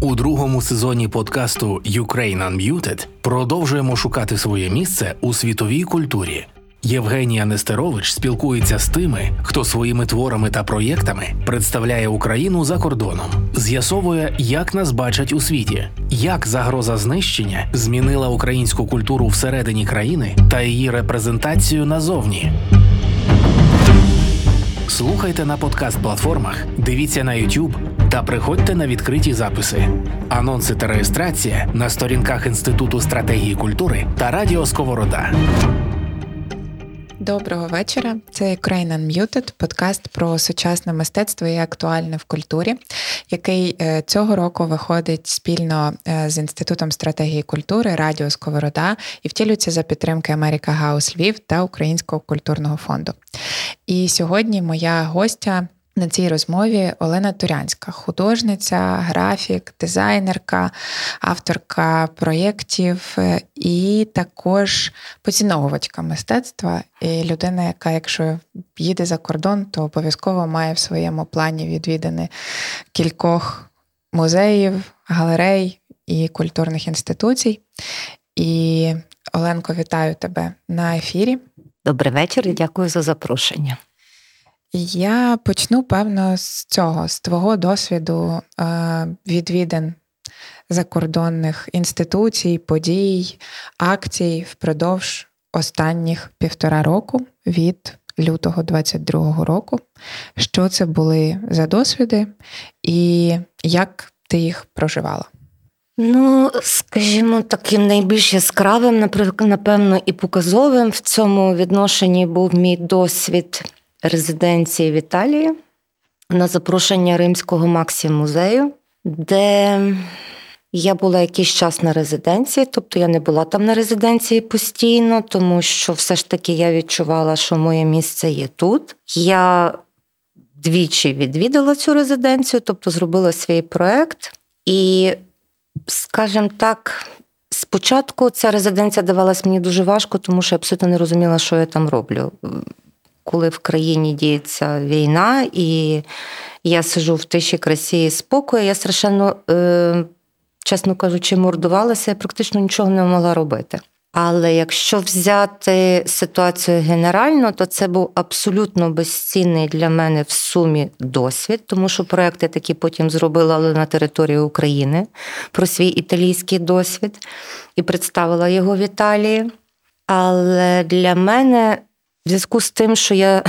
У другому сезоні подкасту «Ukraine Unmuted» продовжуємо шукати своє місце у світовій культурі. Євгенія Нестерович спілкується з тими, хто своїми творами та проєктами представляє Україну за кордоном, з'ясовує, як нас бачать у світі, як загроза знищення змінила українську культуру всередині країни та її репрезентацію назовні. Слухайте на подкаст-платформах, дивіться на YouTube та приходьте на відкриті записи. Анонси та реєстрація на сторінках Інституту стратегії культури та Радіо Сковорода. Доброго вечора. Це Ukraine Unmuted, подкаст про сучасне мистецтво і актуальне в культурі, який цього року виходить спільно з Інститутом стратегії культури Радіо Сковорода і втілюється за підтримки America House Lviv та Українського культурного фонду. І сьогодні моя гостя на цій розмові Олена Турянська, художниця, графік, дизайнерка, авторка проєктів і також поціновувачка мистецтва. І людина, яка, якщо їде за кордон, то обов'язково має в своєму плані відвідини кількох музеїв, галерей і культурних інституцій. І, Оленко, вітаю тебе на ефірі. Добрий вечір і дякую за запрошення. Я почну, певно, з твого досвіду відвідин закордонних інституцій, подій, акцій впродовж останніх 1,5 року від лютого 2022 року. Що це були за досвіди і як ти їх проживала? Ну, скажімо, таким найбільш яскравим, напевно, і показовим в цьому відношенні був мій досвід резиденції в Італії на запрошення римського MAXXI музею, де я була якийсь час на резиденції, тобто я не була там на резиденції постійно, тому що все ж таки я відчувала, що моє місце є тут. Я двічі відвідала цю резиденцію, тобто зробила свій проєкт і, скажімо так, спочатку ця резиденція давалась мені дуже важко, тому що я абсолютно не розуміла, що я там роблю. Коли в країні діється війна, і я сиджу в тиші, красі і спокою, я страшенно, чесно кажучи, мордувалася, я практично нічого не могла робити. Але якщо взяти ситуацію генерально, то це був абсолютно безцінний для мене в сумі досвід, тому що проекти такі потім зробила на території України про свій італійський досвід і представила його в Італії. Але для мене в зв'язку з тим, що я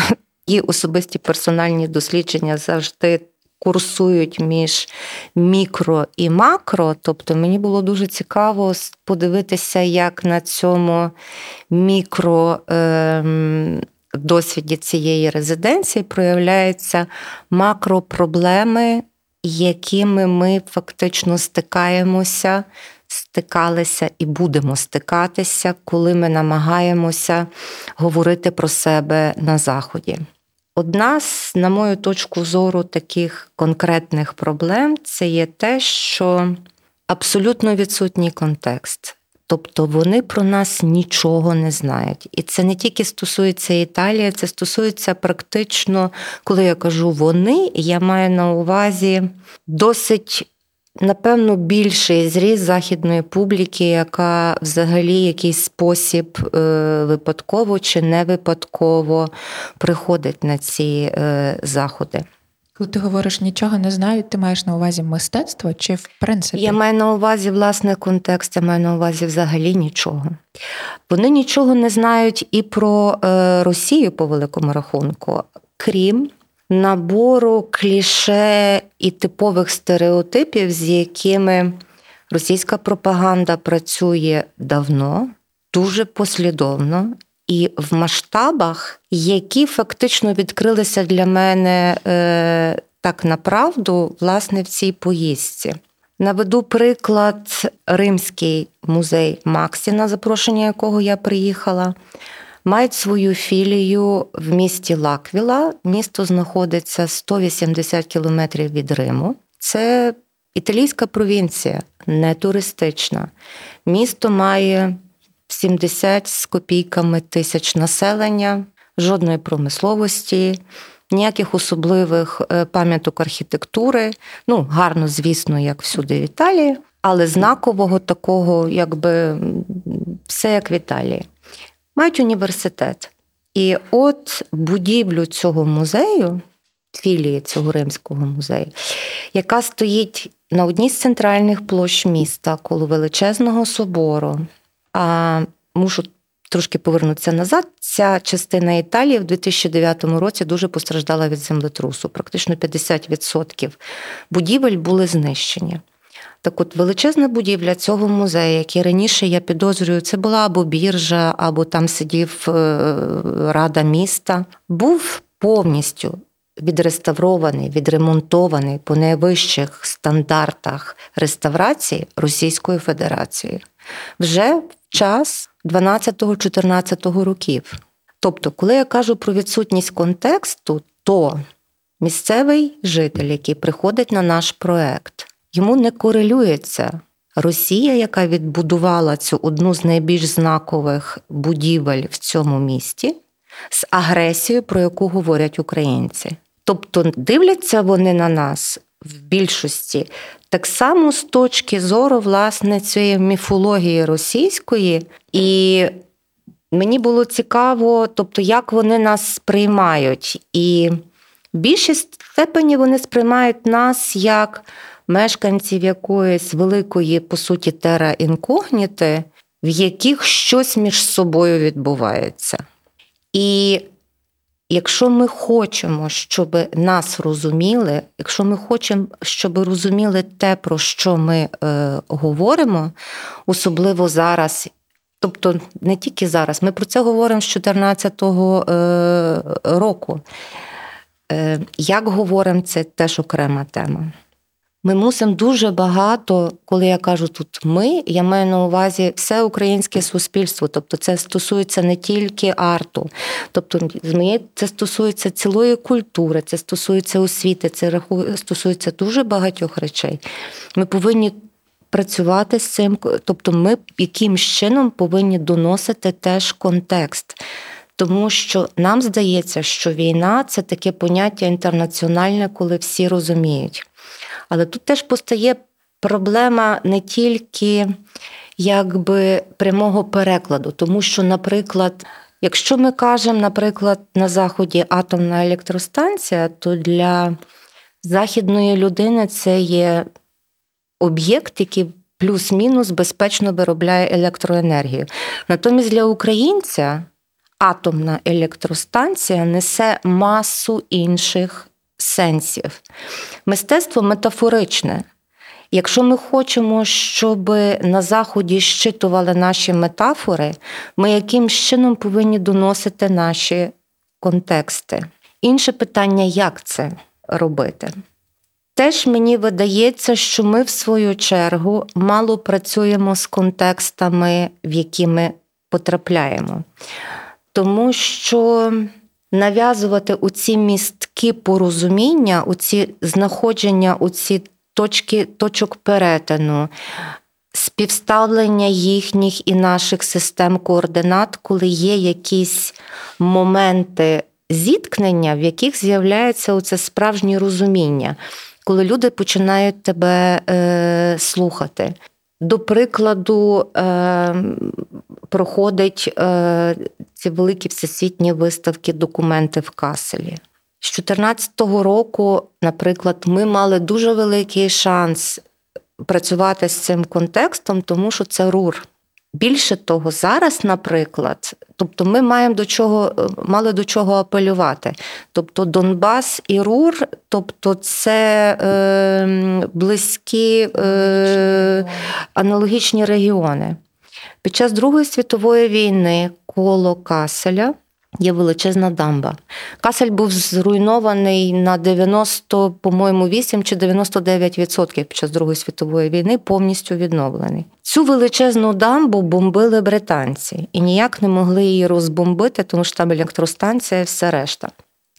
і особисті персональні дослідження завжди курсують між мікро і макро, тобто мені було дуже цікаво подивитися, як на цьому мікро досвіді цієї резиденції проявляються макропроблеми, якими ми фактично стикалися і будемо стикатися, коли ми намагаємося говорити про себе на Заході. Одна з, на мою точку зору, таких конкретних проблем – це є те, що абсолютно відсутній контекст. Тобто вони про нас нічого не знають. І це не тільки стосується Італії, це стосується практично, коли я кажу «вони», я маю на увазі досить, напевно, більший зріз західної публіки, яка взагалі якийсь спосіб випадково чи не випадково приходить на ці заходи. Коли ти говориш, нічого не знають, ти маєш на увазі мистецтво чи в принципі? Я маю на увазі власне контекст, я маю на увазі взагалі нічого. Вони нічого не знають і про Росію по великому рахунку, крім набору кліше і типових стереотипів, з якими російська пропаганда працює давно, дуже послідовно і в масштабах, які фактично відкрилися для мене так направду, власне, в цій поїздці. Наведу приклад Римський музей MAXXI, на запрошення якого я приїхала, мають свою філію в місті Лаквіла. Місто знаходиться 180 кілометрів від Риму. Це італійська провінція, не туристична. Місто має 70 з копійками тисяч населення, жодної промисловості, ніяких особливих пам'яток архітектури. Ну, гарно, звісно, як всюди в Італії, але знакового такого, якби все як в Італії. Мають університет. І от будівлю цього музею, філії цього римського музею, яка стоїть на одній з центральних площ міста, коло величезного собору. А мушу трошки повернутися назад. Ця частина Італії в 2009 році дуже постраждала від землетрусу. Практично 50% будівель були знищені. Так от, величезна будівля цього музею, який раніше, я підозрюю, це була або біржа, або там сидів рада міста, був повністю відреставрований, відремонтований по найвищих стандартах реставрації Російської Федерації. Вже в час 12-14 років. Тобто, коли я кажу про відсутність контексту, то місцевий житель, який приходить на наш проект, йому не корелюється Росія, яка відбудувала цю одну з найбільш знакових будівель в цьому місті, з агресією, про яку говорять українці. Тобто дивляться вони на нас в більшості так само з точки зору, власне, цієї міфології російської. І мені було цікаво, тобто, як вони нас сприймають. І в більшій степені вони сприймають нас як мешканців якоїсь великої, по суті, терра інкогніти, в яких щось між собою відбувається. І якщо ми хочемо, щоб нас розуміли, якщо ми хочемо, щоб розуміли те, про що ми говоримо, особливо зараз, тобто не тільки зараз, ми про це говоримо з 14-го року. Як говоримо, це теж окрема тема. Ми мусимо дуже багато, коли я кажу тут «ми», я маю на увазі все українське суспільство, тобто це стосується не тільки арту, тобто це стосується цілої культури, це стосується освіти, це стосується дуже багатьох речей. Ми повинні працювати з цим, тобто ми якимсь чином повинні доносити теж контекст. Тому що нам здається, що війна – це таке поняття інтернаціональне, коли всі розуміють. Але тут теж постає проблема не тільки якби прямого перекладу, тому що, наприклад, якщо ми кажемо, наприклад, на Заході атомна електростанція, то для західної людини це є об'єкт, який плюс-мінус безпечно виробляє електроенергію. Натомість для українця атомна електростанція несе масу інших сенсів. Мистецтво метафоричне. Якщо ми хочемо, щоб на Заході щитували наші метафори, ми якимсь чином повинні доносити наші контексти. Інше питання, як це робити. Теж мені видається, що ми, в свою чергу, мало працюємо з контекстами, в які ми потрапляємо. Тому що нав'язувати у ці містки порозуміння, у ці знаходження, у ці точок перетину, співставлення їхніх і наших систем координат, коли є якісь моменти зіткнення, в яких з'являється оце справжнє розуміння, коли люди починають тебе слухати. До прикладу, проходить ці великі всесвітні виставки «Документи» в Каселі. З 2014 року, наприклад, ми мали дуже великий шанс працювати з цим контекстом, тому що це Рур. Більше того, зараз, наприклад, тобто ми мали до чого апелювати. Тобто Донбас і Рур, тобто це близькі аналогічні регіони. Під час Другої світової війни коло Каселя є величезна дамба. Касель був зруйнований на 90, по-моєму, 8 чи 99% під час Другої світової війни, повністю відновлений. Цю величезну дамбу бомбили британці і ніяк не могли її розбомбити, тому що там електростанція і все решта.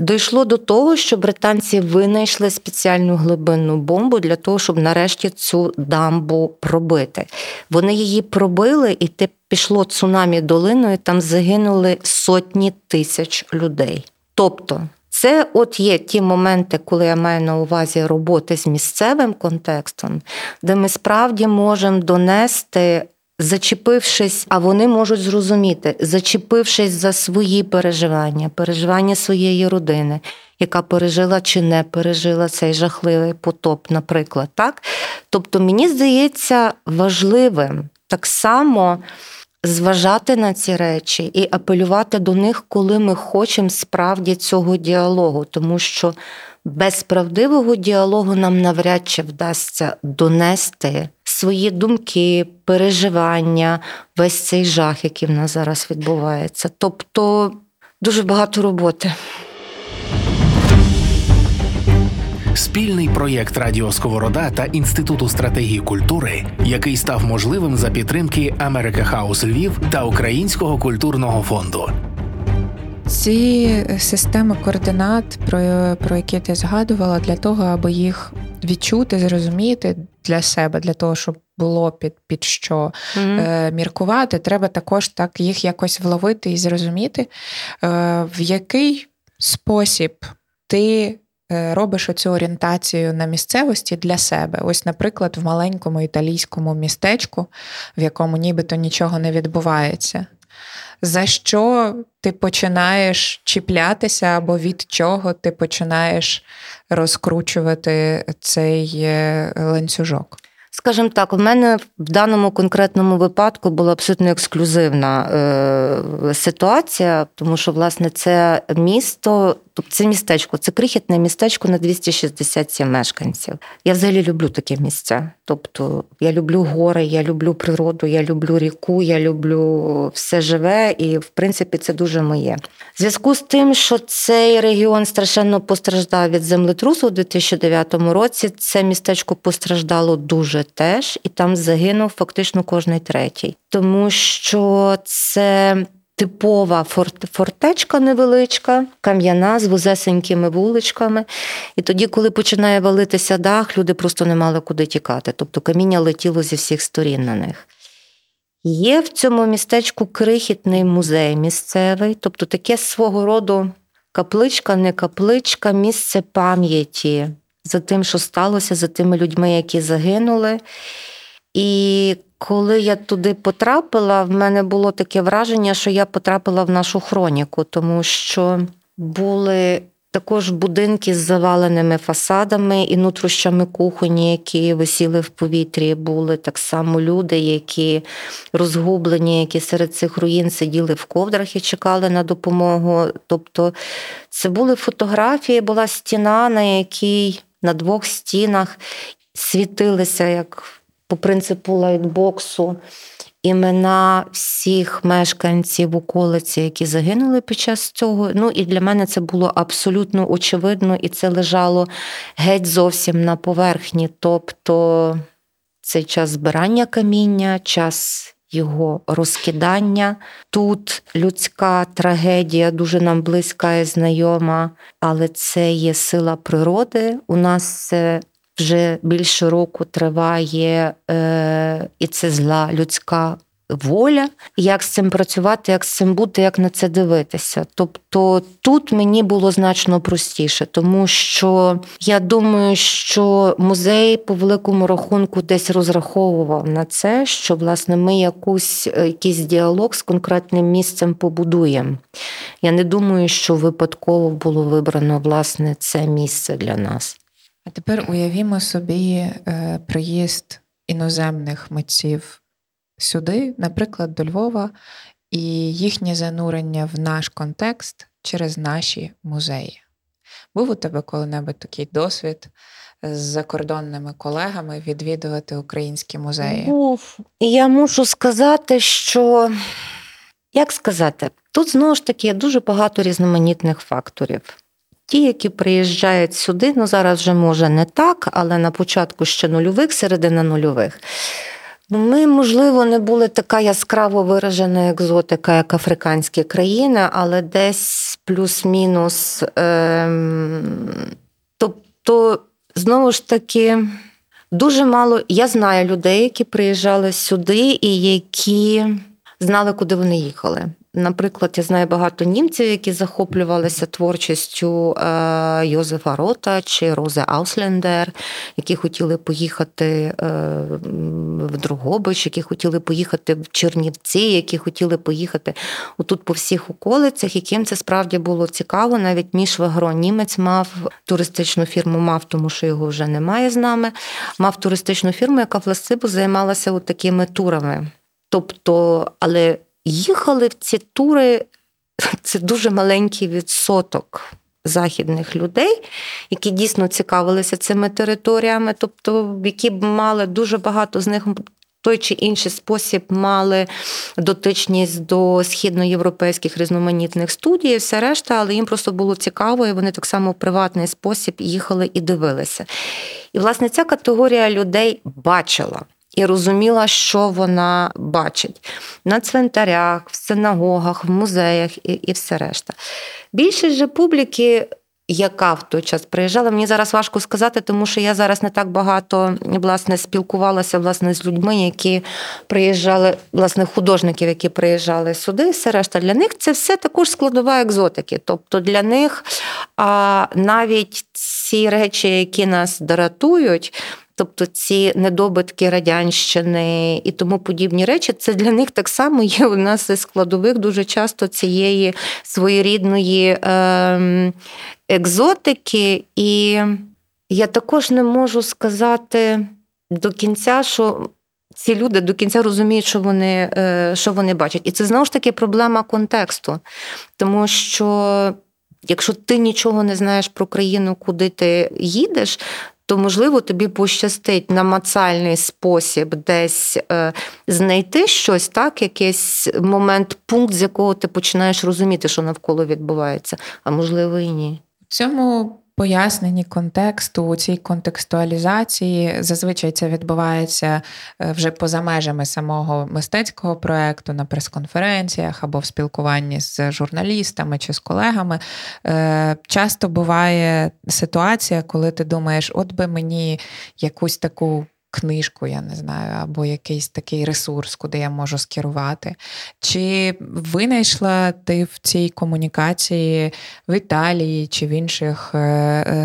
Дійшло до того, що британці винайшли спеціальну глибинну бомбу для того, щоб нарешті цю дамбу пробити. Вони її пробили, і пішло цунамі долиною, там загинули сотні тисяч людей. Тобто Це от є ті моменти, коли я маю на увазі роботи з місцевим контекстом, де ми справді можемо донести, зачепившись, а вони можуть зрозуміти, зачепившись за свої переживання, переживання своєї родини, яка пережила чи не пережила цей жахливий потоп, наприклад. Так? Тобто, мені здається важливим так само зважати на ці речі і апелювати до них, коли ми хочемо справді цього діалогу, тому що без правдивого діалогу нам навряд чи вдасться донести свої думки, переживання, весь цей жах, який в нас зараз відбувається. Тобто дуже багато роботи. Спільний проєкт Радіо Сковорода та Інституту стратегії культури, який став можливим за підтримки America House Lviv та Українського культурного фонду. Ці системи координат, про які ти згадувала, для того, аби їх відчути, зрозуміти для себе, для того, щоб було під що міркувати, треба також так їх якось вловити і зрозуміти, в який спосіб ти робиш оцю орієнтацію на місцевості для себе. Ось, наприклад, в маленькому італійському містечку, в якому нібито нічого не відбувається. За що ти починаєш чіплятися або від чого ти починаєш розкручувати цей ланцюжок? Скажімо так, у мене в даному конкретному випадку була абсолютно ексклюзивна ситуація, тому що, власне, це місто, тобто це містечко, це крихітне містечко на 267 мешканців. Я взагалі люблю такі місця. Тобто я люблю гори, я люблю природу, я люблю ріку, я люблю все живе і, в принципі, це дуже моє. В зв'язку з тим, що цей регіон страшенно постраждав від землетрусу у 2009 році, це містечко постраждало дуже теж, і там загинув фактично кожний третій. Тому що це типова фортечка невеличка, кам'яна, з вузесенькими вуличками. І тоді, коли починає валитися дах, люди просто не мали куди тікати. Тобто каміння летіло зі всіх сторін на них. Є в цьому містечку крихітний музей місцевий, тобто таке свого роду капличка, не капличка, місце пам'яті за тим, що сталося, за тими людьми, які загинули. І коли я туди потрапила, в мене було таке враження, що я потрапила в нашу хроніку, тому що були також будинки з заваленими фасадами і нутрощами кухоні, які висіли в повітрі. Були так само люди, які розгублені, які серед цих руїн сиділи в ковдрах і чекали на допомогу. Тобто це були фотографії, була стіна, на якій на двох стінах світилися, як по принципу лайтбоксу, імена всіх мешканців околиці, які загинули під час цього. Ну, і для мене це було абсолютно очевидно, і це лежало геть зовсім на поверхні. Тобто цей час збирання каміння, час його розкидання. Тут людська трагедія дуже нам близька і знайома, але це є сила природи. У нас вже більше року триває, і це зла людська воля. Як з цим працювати, як з цим бути, як на це дивитися. Тобто тут мені було значно простіше, тому що я думаю, що музей по великому рахунку десь розраховував на це, що, власне, ми якийсь діалог з конкретним місцем побудуємо. Я не думаю, що випадково було вибрано, власне, це місце для нас. А тепер уявімо собі приїзд іноземних митців сюди, наприклад, до Львова, і їхнє занурення в наш контекст через наші музеї. Був у тебе коли-небудь такий досвід з закордонними колегами відвідувати українські музеї? Був. І я мушу сказати, що... Як сказати? Тут, знову ж таки, є дуже багато різноманітних факторів. Ті, які приїжджають сюди, ну зараз вже може не так, але на початку ще нульових, середина нульових. Ми, можливо, не були така яскраво виражена екзотика, як африканські країни, але десь плюс-мінус. Тобто, знову ж таки, дуже мало, я знаю людей, які приїжджали сюди і які знали, куди вони їхали. Наприклад, я знаю багато німців, які захоплювалися творчістю Йозефа Рота чи Рози Аусліндер, які хотіли поїхати в Другобич, які хотіли поїхати в Чернівці, які хотіли поїхати отут по всіх околицях, яким це справді було цікаво. Навіть Мішвагро, німець, мав туристичну фірму, тому що його вже немає з нами, мав туристичну фірму, яка власне займалася от такими турами. Тобто, але їхали в ці тури, це дуже маленький відсоток західних людей, які дійсно цікавилися цими територіями, тобто, які б мали, дуже багато з них той чи інший спосіб мали дотичність до східноєвропейських різноманітних студій, все решта, але їм просто було цікаво, і вони так само в приватний спосіб їхали і дивилися. І, власне, ця категорія людей бачила і розуміла, що вона бачить на цвинтарях, в синагогах, в музеях і все решта. Більшість же публіки, яка в той час приїжджала, мені зараз важко сказати, тому що я зараз не так багато, власне, спілкувалася, власне, з людьми, які приїжджали, власне, художників, які приїжджали сюди, все решта. Для них це все також складова екзотики. Тобто для них навіть ці речі, які нас дратують, тобто ці недобитки радянщини і тому подібні речі, це для них так само є у нас із складових дуже часто цієї своєрідної екзотики. І я також не можу сказати до кінця, що ці люди до кінця розуміють, що вони бачать. І це, знову ж таки, проблема контексту. Тому що, якщо ти нічого не знаєш про країну, куди ти їдеш, то, можливо, тобі пощастить на мацальний спосіб десь знайти щось, так, якийсь момент, пункт, з якого ти починаєш розуміти, що навколо відбувається, а можливо і ні. В цьому поясненні контексту, у цій контекстуалізації зазвичай це відбувається вже поза межами самого мистецького проєкту, на прес-конференціях або в спілкуванні з журналістами чи з колегами. Часто буває ситуація, коли ти думаєш, от би мені якусь таку книжку, я не знаю, або якийсь такий ресурс, куди я можу скерувати. Чи винайшла ти в цій комунікації в Італії чи в інших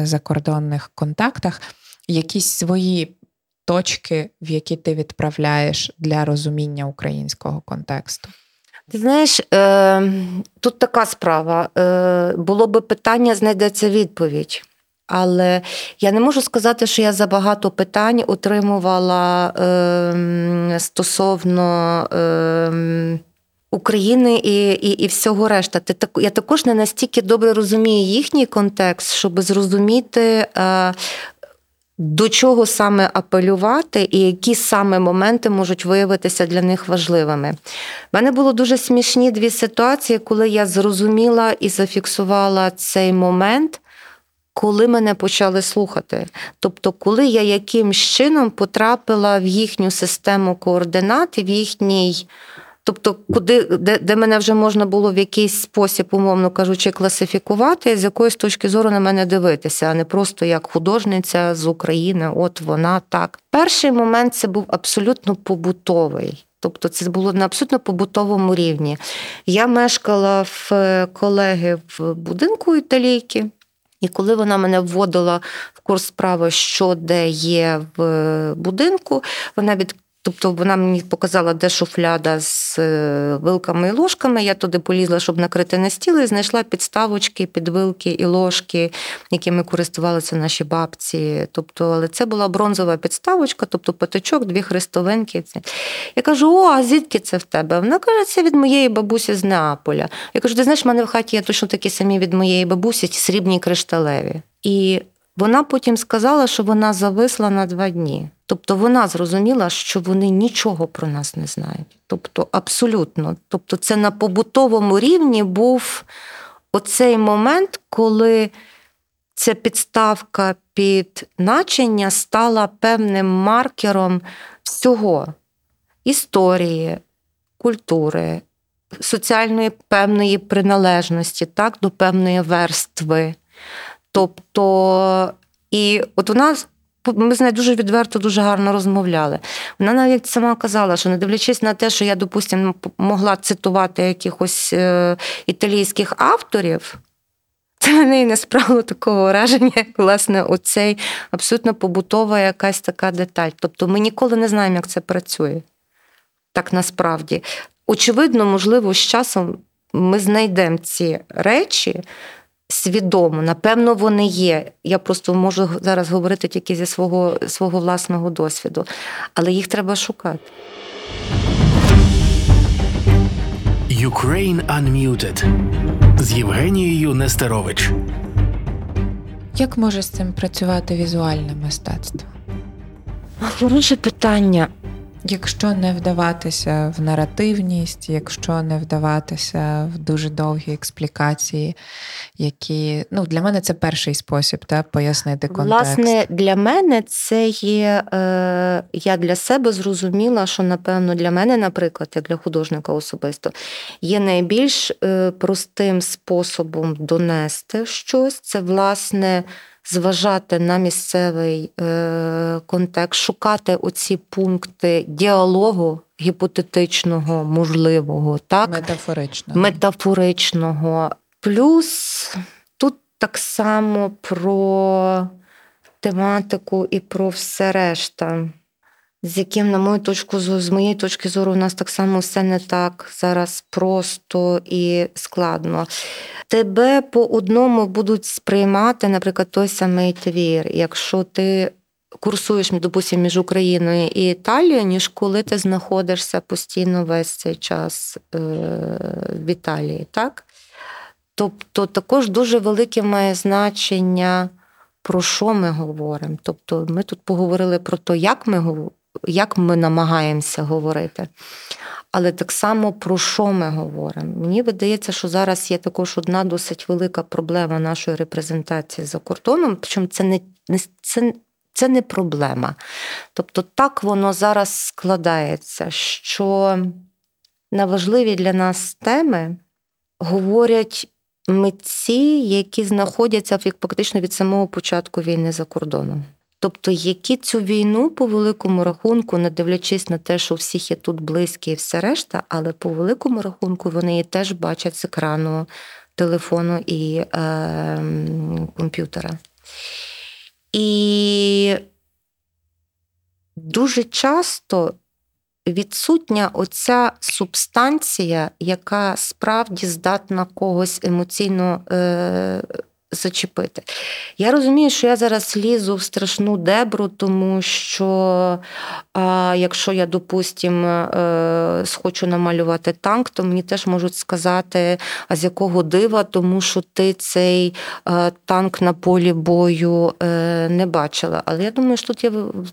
закордонних контактах якісь свої точки, в які ти відправляєш для розуміння українського контексту? Ти знаєш, тут така справа. Було би питання, знайдеться відповідь. Але я не можу сказати, що я забагато питань отримувала стосовно України і всього решта. Я також не настільки добре розумію їхній контекст, щоб зрозуміти, до чого саме апелювати і які саме моменти можуть виявитися для них важливими. В мене було дуже смішні дві ситуації, коли я зрозуміла і зафіксувала цей момент, коли мене почали слухати. Тобто, коли я якимсь чином потрапила в їхню систему координат, в їхній, тобто, де мене вже можна було в якийсь спосіб, умовно кажучи, класифікувати, з якоїсь точки зору на мене дивитися, а не просто як художниця з України, от вона так. Перший момент – це був абсолютно побутовий. Тобто це було на абсолютно побутовому рівні. Я мешкала в колеги в будинку італійки, і коли вона мене вводила в курс справи, що де є в будинку, вона мені показала, де шуфляда з вилками і ложками. Я туди полізла, щоб накрити на стіл, і знайшла підставочки, підвилки і ложки, якими користувалися наші бабці. Тобто, але це була бронзова підставочка, тобто п'ятачок, дві хрестовинки. Я кажу, а звідки це в тебе? Вона каже, це від моєї бабусі з Неаполя. Я кажу, ти знаєш, в мене в хаті є точно такі самі від моєї бабусі, срібні кришталеві. І вона потім сказала, що вона зависла на 2 дні. Тобто вона зрозуміла, що вони нічого про нас не знають. Тобто абсолютно. Тобто це на побутовому рівні був оцей момент, коли ця підставка під начиння стала певним маркером всього. Історії, культури, соціальної певної приналежності, так, до певної верстви. Тобто, і от вона ми з нею дуже відверто, дуже гарно розмовляли. Вона навіть сама казала, що не дивлячись на те, що я, допустимо, могла цитувати якихось італійських авторів, це мене і не справило такого враження, як, власне, оцей абсолютно побутова якась така деталь. Тобто ми ніколи не знаємо, як це працює. Так насправді. Очевидно, можливо, з часом ми знайдемо ці речі свідомо. Напевно, вони є. Я просто можу зараз говорити тільки зі свого власного досвіду. Але їх треба шукати. Ukraine Unmuted з Євгенією Нестерович. Як може з цим працювати візуальне мистецтво? Хороше питання. Якщо не вдаватися в наративність, якщо не вдаватися в дуже довгі експлікації, які... Ну, для мене це перший спосіб, та, пояснити контекст. Власне, для мене це є... Я для себе зрозуміла, що, напевно, для мене, наприклад, як для художника особисто, є найбільш простим способом донести щось. Це, власне... зважати на місцевий контекст, шукати оці пункти діалогу гіпотетичного, можливого, так? Метафоричного. Плюс тут так само про тематику і про все решта, з яким, на мою точку зору, з моєї точки зору, у нас так само все не так зараз просто і складно. Тебе по одному будуть сприймати, наприклад, той самий твір, якщо ти курсуєш, допустим, між Україною і Італією, ніж коли ти знаходишся постійно весь цей час в Італії, так? Тобто також дуже велике має значення, про що ми говоримо. Тобто ми тут поговорили про те, як ми намагаємося говорити, але так само про що ми говоримо. Мені видається, що зараз є також одна досить велика проблема нашої репрезентації за кордоном, причому це не проблема. Тобто так воно зараз складається, що на важливі для нас теми говорять митці, які знаходяться фактично від самого початку війни за кордоном. Тобто, які цю війну, по великому рахунку, не дивлячись на те, що у всіх є тут близькі і все решта, але по великому рахунку вони її теж бачать з екрану телефону і комп'ютера. І дуже часто відсутня оця субстанція, яка справді здатна когось емоційно зачепити. Я розумію, що я зараз лізу в страшну дебру, тому що якщо я, допустимо, схочу намалювати танк, то мені теж можуть сказати, а з якого дива, тому що ти цей танк на полі бою не бачила. Але я думаю, що тут є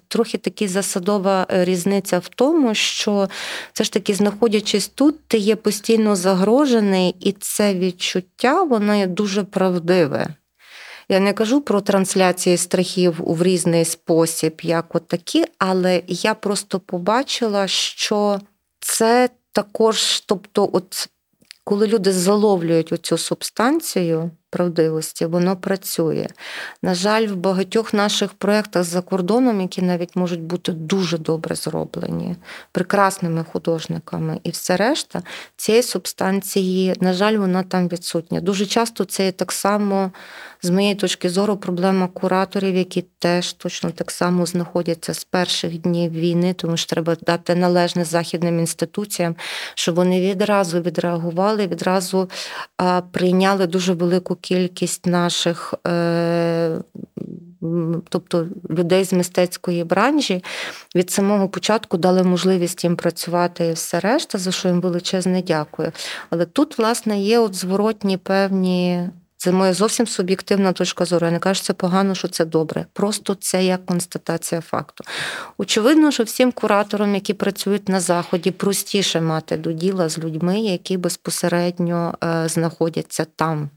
трохи така засадова різниця в тому, що все ж таки, знаходячись тут, ти є постійно загрожений, і це відчуття, воно є дуже правдиве. Я не кажу про трансляції страхів у різний спосіб, як отакі, але я просто побачила, що це також, тобто, от коли люди заловлюють оцю субстанцію правдивості, воно працює. На жаль, в багатьох наших проєктах за кордоном, які навіть можуть бути дуже добре зроблені, прекрасними художниками і все решта, цієї субстанції, на жаль, вона там відсутня. Дуже часто це так само, з моєї точки зору, проблема кураторів, які теж точно так само знаходяться з перших днів війни, тому що треба дати належне західним інституціям, щоб вони відразу відреагували, відразу прийняли дуже велику кількість наших, тобто людей з мистецької бранжі, від самого початку дали можливість їм працювати і все решта, за що їм величезне дякую. Але тут, власне, є от зворотні певні, це моя зовсім суб'єктивна точка зору, я не кажу, що це погано, що це добре, просто це як констатація факту. Очевидно, що всім кураторам, які працюють на Заході, простіше мати до діла з людьми, які безпосередньо знаходяться там.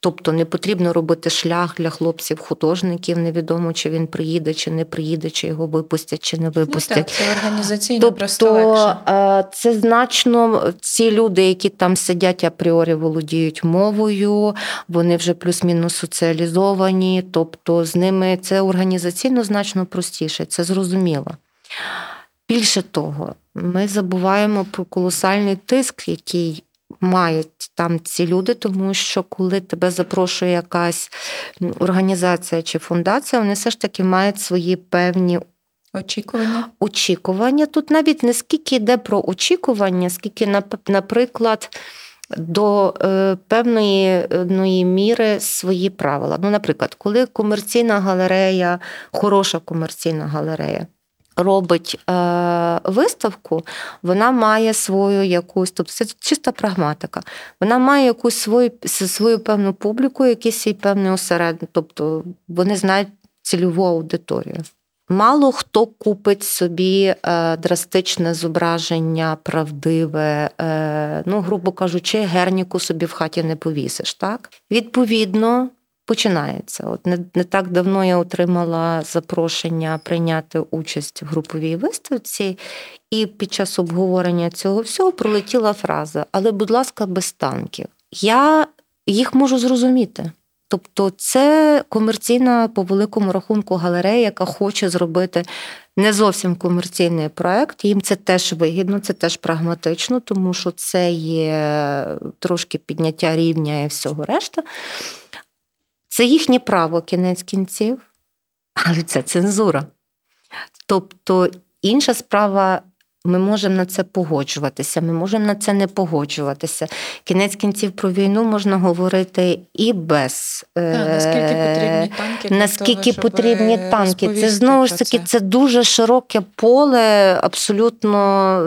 Тобто не потрібно робити шлях для хлопців-художників, невідомо, чи він приїде, чи не приїде, чи його випустять, чи не випустять. Ну, так, це організаційно просто легше. Тобто це значно, ці люди, які там сидять, апріорі володіють мовою, вони вже плюс-мінус соціалізовані, тобто з ними це організаційно значно простіше, це зрозуміло. Більше того, ми забуваємо про колосальний тиск, який мають там ці люди, тому що коли тебе запрошує якась організація чи фундація, вони все ж таки мають свої певні очікування. Тут навіть не скільки йде про очікування, скільки, наприклад, до певної міри свої правила. Ну, наприклад, коли комерційна галерея, хороша комерційна галерея, робить виставку, вона має свою якусь, тобто це чиста прагматика, вона має якусь свою певну публіку, якийсь її певний осередок, тобто вони знають цільову аудиторію. Мало хто купить собі драстичне зображення, правдиве, грубо кажучи, Герніку собі в хаті не повісиш, так? Відповідно, починається. От не так давно я отримала запрошення прийняти участь в груповій виставці, і під час обговорення цього всього пролетіла фраза «Але, будь ласка, без танків». Я їх можу зрозуміти. Тобто це комерційна, по великому рахунку, галерея, яка хоче зробити не зовсім комерційний проект. Їм це теж вигідно, це теж прагматично, тому що це є трошки підняття рівня і всього решта. Це їхнє право, кінець кінців, але це цензура. Тобто інша справа, ми можемо на це погоджуватися, ми можемо на це не погоджуватися. Кінець кінців про війну можна говорити і без. Наскільки потрібні танки. Це, знову ж таки, це дуже широке поле, абсолютно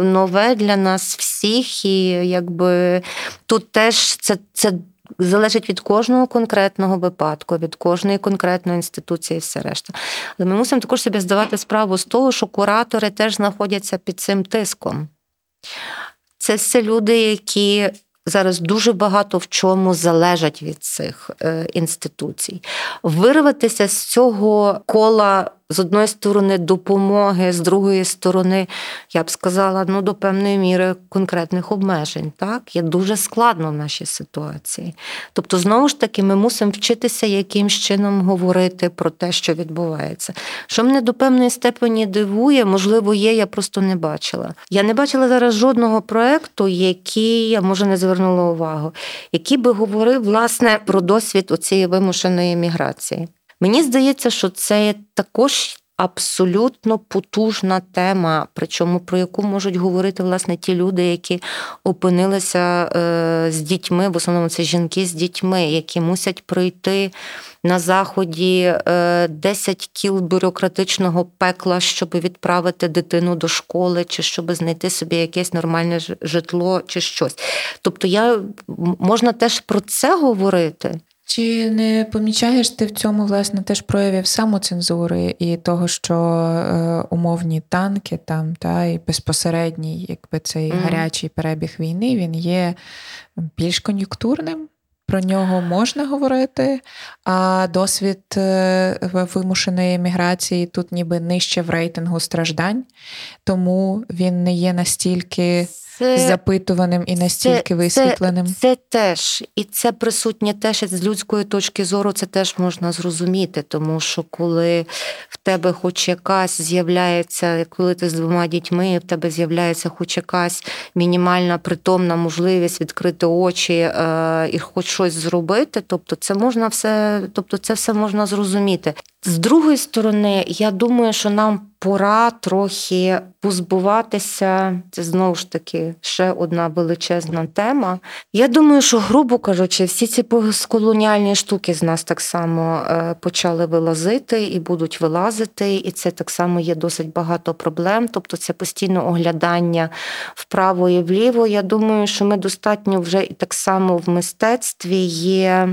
нове для нас всіх. І якби тут теж це залежить від кожного конкретного випадку, від кожної конкретної інституції і все решта. Але ми мусимо також собі здавати справу з того, що куратори теж знаходяться під цим тиском. Це все люди, які зараз дуже багато в чому залежать від цих інституцій. Вирватися з цього кола, з одної сторони, допомоги, з другої сторони, я б сказала, до певної міри конкретних обмежень, так? Є дуже складно в нашій ситуації. Тобто, знову ж таки, ми мусимо вчитися якимсь чином говорити про те, що відбувається. Що мене до певної степені дивує, можливо, є, я просто не бачила. Я не бачила зараз жодного проєкту, який, я, може, не звернула увагу, який би говорив, власне, про досвід оцієї вимушеної міграції. Мені здається, що це також абсолютно потужна тема, причому про яку можуть говорити, власне, ті люди, які опинилися з дітьми, в основному це жінки з дітьми, які мусять пройти на Заході 10 кіл бюрократичного пекла, щоб відправити дитину до школи, чи щоб знайти собі якесь нормальне житло, чи щось. Тобто можна теж про це говорити. Чи не помічаєш ти в цьому, власне, теж проявів самоцензури і того, що умовні танки там, і безпосередній, якби цей гарячий перебіг війни, він є більш кон'юнктурним? Про нього можна говорити, а досвід вимушеної еміграції тут ніби нижче в рейтингу страждань, тому він не є настільки запитуваним і настільки висвітленим. Це теж, і це присутнє теж з людської точки зору, це теж можна зрозуміти, тому що коли в тебе хоч якась з'являється, коли ти з 2 дітьми, в тебе з'являється хоч якась мінімальна притомна можливість відкрити очі і хоч щось зробити, тобто це можна все, тобто це все можна зрозуміти. З другої сторони, я думаю, що нам пора трохи позбуватися, це знову ж таки ще одна величезна тема. Я думаю, що, грубо кажучи, всі ці постколоніальні штуки з нас так само почали вилазити і будуть вилазити, і це так само є досить багато проблем, тобто це постійне оглядання вправо і вліво. Я думаю, що ми достатньо вже і так само в мистецтві є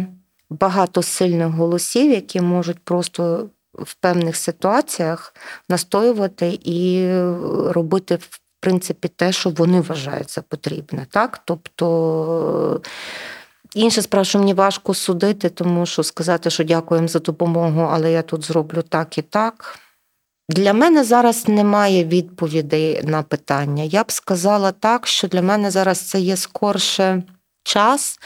багато сильних голосів, які можуть просто в певних ситуаціях настоювати і робити, в принципі, те, що вони вважають за потрібне. Так? Тобто Інша справа, що мені важко судити, тому що сказати, що дякуємо за допомогу, але я тут зроблю так і так. Для мене зараз немає відповідей на питання. Я б сказала так, що для мене зараз це є скорше час,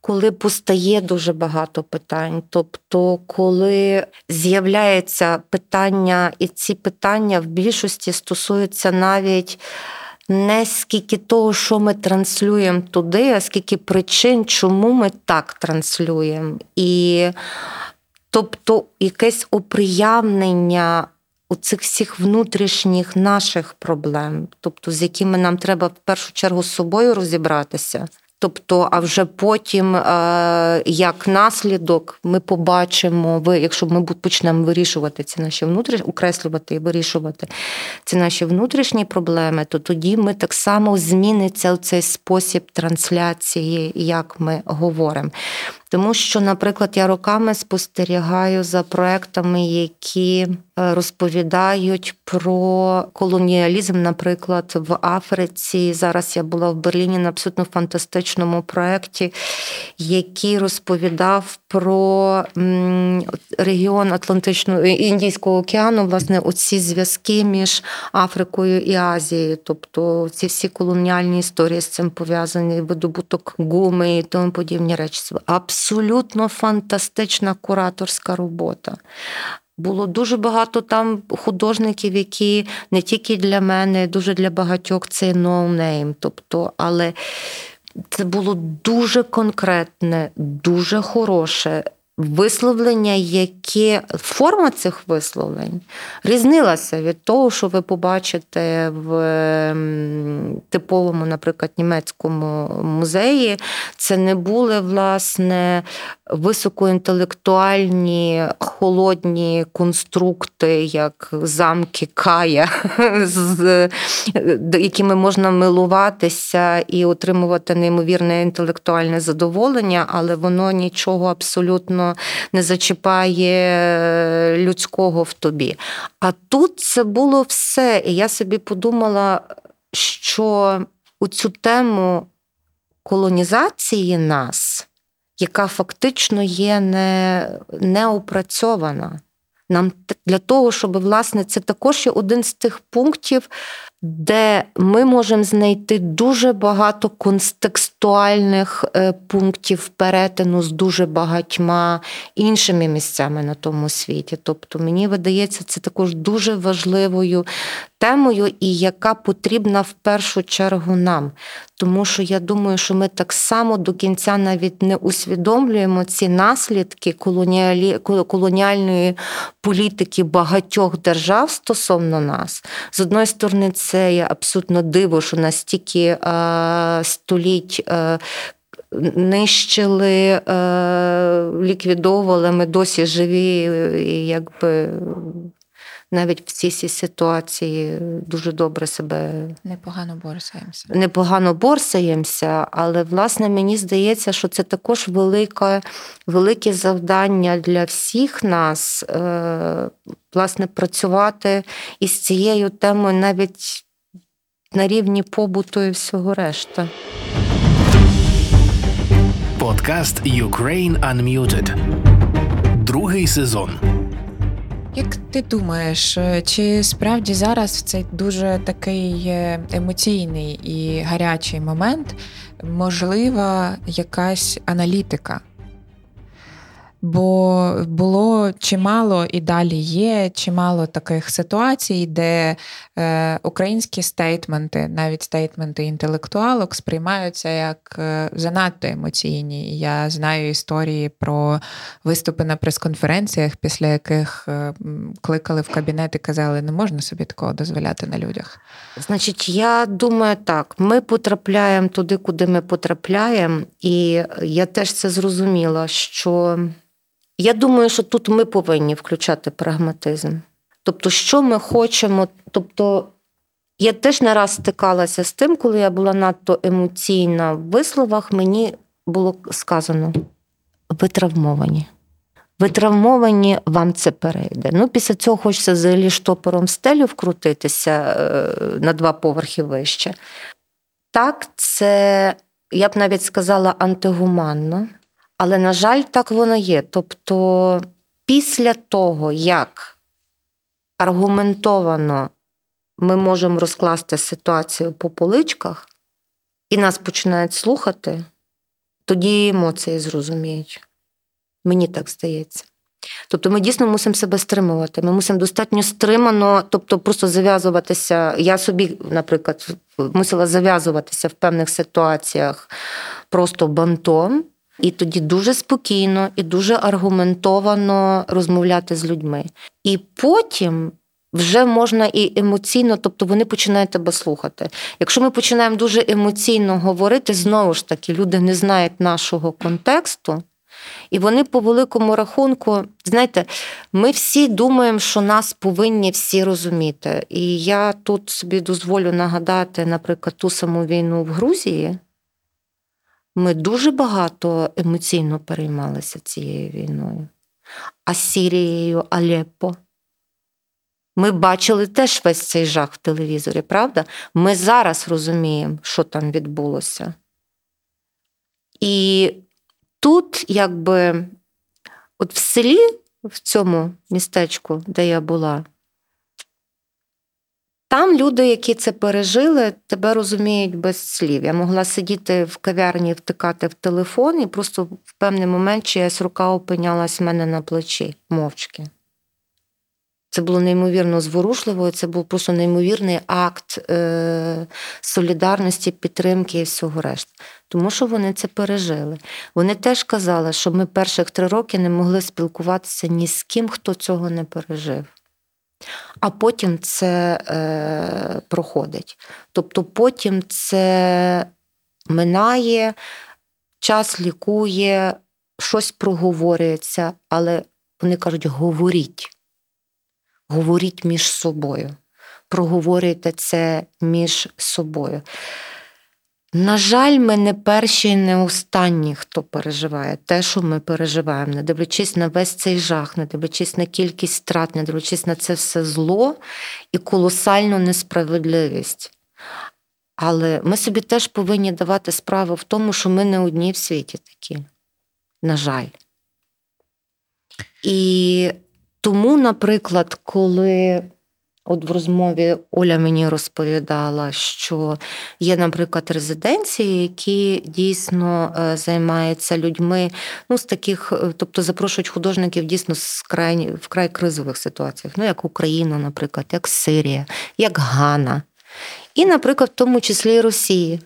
коли постає дуже багато питань. Тобто, коли з'являється питання, і ці питання в більшості стосуються навіть не скільки того, що ми транслюємо туди, а скільки причин, чому ми так транслюємо. І, тобто, якесь оприявнення у цих всіх внутрішніх наших проблем, тобто, з якими нам треба в першу чергу з собою розібратися. Тобто, а вже потім, як наслідок, ми побачимо, якщо ми почнемо вирішувати ці наші внутрішні, укреслювати і вирішувати ці наші внутрішні проблеми, то тоді ми так само зміниться цей спосіб трансляції, як ми говоримо. Тому що, наприклад, я роками спостерігаю за проектами, які розповідають про колоніалізм, наприклад, в Африці. Зараз я була в Берліні на абсолютно фантастичному проєкті, який розповідав про регіон Атлантичного Індійського океану, власне, оці зв'язки між Африкою і Азією. Тобто ці всі колоніальні історії з цим пов'язані, видобуток гуми і тому подібні речі. Абсолютно фантастична кураторська робота. Було дуже багато там художників, які не тільки для мене, дуже для багатьох це ноунейм. Тобто, але це було дуже конкретне, дуже хороше висловлення, яке форма цих висловлень різнилася від того, що ви побачите в типовому, наприклад, німецькому музеї. Це не були, власне, високоінтелектуальні, холодні конструкти, як замки Кая, з якими можна милуватися і отримувати неймовірне інтелектуальне задоволення, але воно нічого абсолютно не зачіпає людського в тобі. А тут це було все. І я собі подумала, що у цю тему колонізації нас, яка фактично є неопрацьована. Нам для того, щоб, власне, це також є один з тих пунктів, де ми можемо знайти дуже багато контекстуальних пунктів перетину з дуже багатьма іншими місцями на тому світі. Тобто, мені видається, це також дуже важливою темою, і яка потрібна в першу чергу нам. Тому що я думаю, що ми так само до кінця навіть не усвідомлюємо ці наслідки колоніальної політики багатьох держав стосовно нас. З одної сторони, це є абсолютно диво, що настільки століть нищили, ліквідовували, ми досі живі, і якби навіть в цій ситуації дуже добре себе... Непогано борсаємося, але, власне, мені здається, що це також велике завдання для всіх нас, власне, працювати із цією темою навіть на рівні побуту і всього решта. Подкаст Ukraine Unmuted. Другий сезон. Як ти думаєш, чи справді зараз в цей дуже такий емоційний і гарячий момент можлива якась аналітика? Бо було чимало і далі є чимало таких ситуацій, де українські стейтменти, навіть стейтменти інтелектуалок, сприймаються як занадто емоційні. Я знаю історії про виступи на прес-конференціях, після яких кликали в кабінет і казали, не можна собі такого дозволяти на людях. Значить, я думаю так, ми потрапляємо туди, куди ми потрапляємо, і я теж це зрозуміла, що... Я думаю, що тут ми повинні включати прагматизм. Тобто, що ми хочемо, тобто, я теж не раз стикалася з тим, коли я була надто емоційна в висловах, мені було сказано, ви травмовані. Ви травмовані, вам це перейде. Ну, після цього хочеться взагалі штопором в стелю вкрутитися на 2 поверхи вище. Так, це я б навіть сказала, антигуманно. Але, на жаль, так воно є. Тобто, після того, як аргументовано ми можемо розкласти ситуацію по поличках, і нас починають слухати, тоді емоції зрозуміють. Мені так здається. Тобто ми дійсно мусимо себе стримувати. Ми мусимо достатньо стримано, тобто просто зав'язуватися. Я собі, наприклад, мусила зав'язуватися в певних ситуаціях просто бантом, і тоді дуже спокійно і дуже аргументовано розмовляти з людьми. І потім вже можна і емоційно, тобто вони починають тебе слухати. Якщо ми починаємо дуже емоційно говорити, знову ж таки, люди не знають нашого контексту, і вони по великому рахунку, знаєте, ми всі думаємо, що нас повинні всі розуміти. І я тут собі дозволю нагадати, наприклад, ту саму війну в Грузії. Ми дуже багато емоційно переймалися цією війною. А Сірією, Алеппо. Ми бачили теж весь цей жах в телевізорі, правда? Ми зараз розуміємо, що там відбулося. І тут, якби, от в селі, в цьому містечку, де я була, там люди, які це пережили, тебе розуміють без слів. Я могла сидіти в кав'ярні, втикати в телефон, і просто в певний момент чиясь рука опинялась в мене на плечі, мовчки. Це було неймовірно зворушливо, це був просто неймовірний акт солідарності, підтримки і всього решта. Тому що вони це пережили. Вони теж казали, що ми перших 3 роки не могли спілкуватися ні з ким, хто цього не пережив. А потім це проходить. Тобто потім це минає, час лікує, щось проговорюється, але вони кажуть, говоріть. Говоріть між собою. Проговорюйте це між собою. На жаль, ми не перші і не останні, хто переживає те, що ми переживаємо. Не дивлячись на весь цей жах, не дивлячись на кількість втрат, не дивлячись на це все зло і колосальну несправедливість. Але ми собі теж повинні давати справу в тому, що ми не одні в світі такі. На жаль. І тому, наприклад, коли от в розмові Оля мені розповідала, що є, наприклад, резиденції, які дійсно займаються людьми, ну, з таких, тобто запрошують художників дійсно з вкрай кризових ситуаціях, ну, як Україна, наприклад, як Сирія, як Гана. І, наприклад, в тому числі і Росії,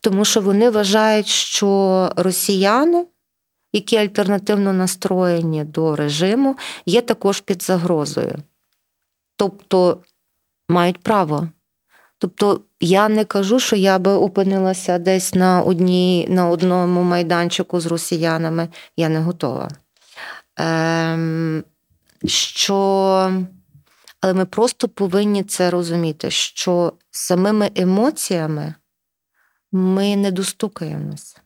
тому що вони вважають, що росіяни, які альтернативно настроєні до режиму, є також під загрозою. Тобто мають право. Тобто я не кажу, що я би опинилася десь на одному майданчику з росіянами. Я не готова. Але ми просто повинні це розуміти, що самими емоціями ми не достукаємося.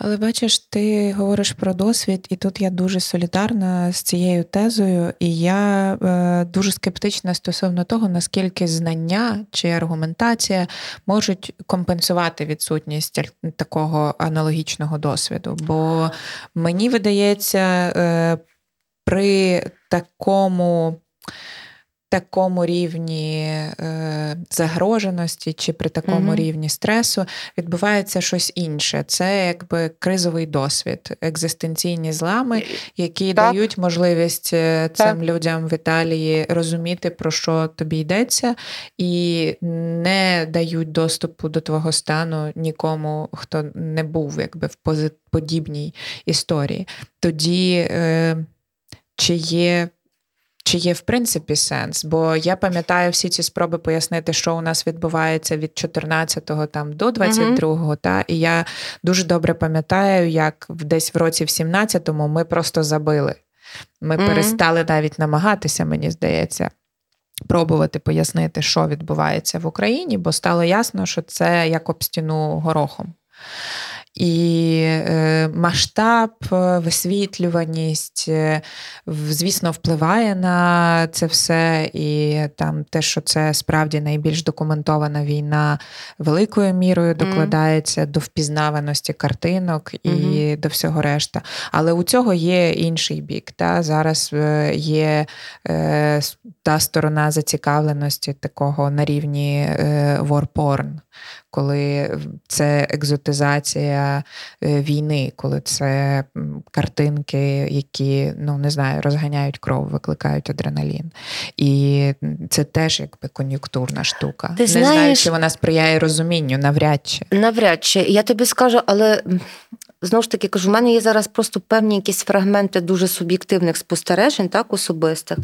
Але бачиш, ти говориш про досвід, і тут я дуже солідарна з цією тезою, і я дуже скептична стосовно того, наскільки знання чи аргументація можуть компенсувати відсутність такого аналогічного досвіду. Бо мені видається, при такому рівні загроженості чи при такому рівні стресу відбувається щось інше. Це якби кризовий досвід, екзистенційні злами, які дають можливість цим людям в Італії розуміти, про що тобі йдеться, і не дають доступу до твого стану нікому, хто не був якби в подібній історії. Тоді чи є, в принципі, сенс? Бо я пам'ятаю всі ці спроби пояснити, що у нас відбувається від 14-го там, до 22-го. Та? І я дуже добре пам'ятаю, як десь в році в 17-му ми просто забили. Ми перестали навіть намагатися, мені здається, пробувати пояснити, що відбувається в Україні, бо стало ясно, що це як об стіну горохом. І масштаб, висвітлюваність, звісно, впливає на це все. І там те, що це справді найбільш документована війна, великою мірою докладається до впізнаваності картинок і до всього решта. Але у цього є інший бік. Та? Зараз є та сторона зацікавленості такого на рівні war-porn, коли це екзотизація війни, коли це картинки, які, ну, не знаю, розганяють кров, викликають адреналін. І це теж якби кон'юнктурна штука. Ти не знаю, чи вона сприяє розумінню, навряд чи. Навряд чи. Я тобі скажу, але... Знову ж таки, кажу, в мене є зараз просто певні якісь фрагменти дуже суб'єктивних спостережень, так, особистих.